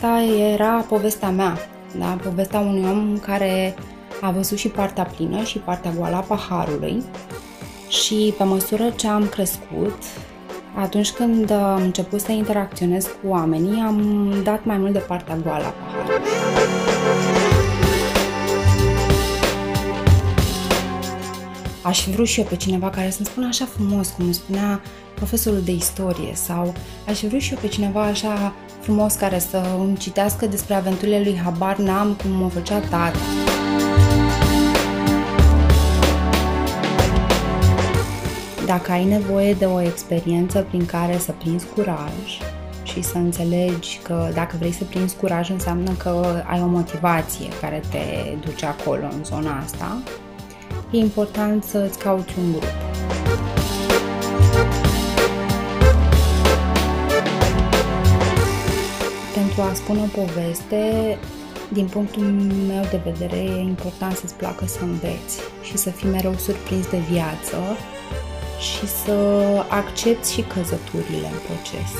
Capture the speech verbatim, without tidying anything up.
asta era povestea mea, da? Povestea unui om care a văzut și partea plină și partea goală a paharului. Și pe măsură ce am crescut, atunci când am început să interacționez cu oamenii, am dat mai mult de partea goală a paharului. Aș fi vrut și eu pe cineva care să-mi spună așa frumos, cum îmi spunea profesorul de istorie, sau aș fi vrut și eu pe cineva așa frumos care să îmi citească despre aventurile lui habar n-am, cum o făcea tata. Dacă ai nevoie de o experiență prin care să prinzi curaj și să înțelegi că dacă vrei să prinzi curaj înseamnă că ai o motivație care te duce acolo, în zona asta, e important să îți cauți un grup. Pentru a spune o poveste, din punctul meu de vedere, e important să-ți placă să înveți și să fii mereu surprins de viață și să accepți și căzăturile în proces.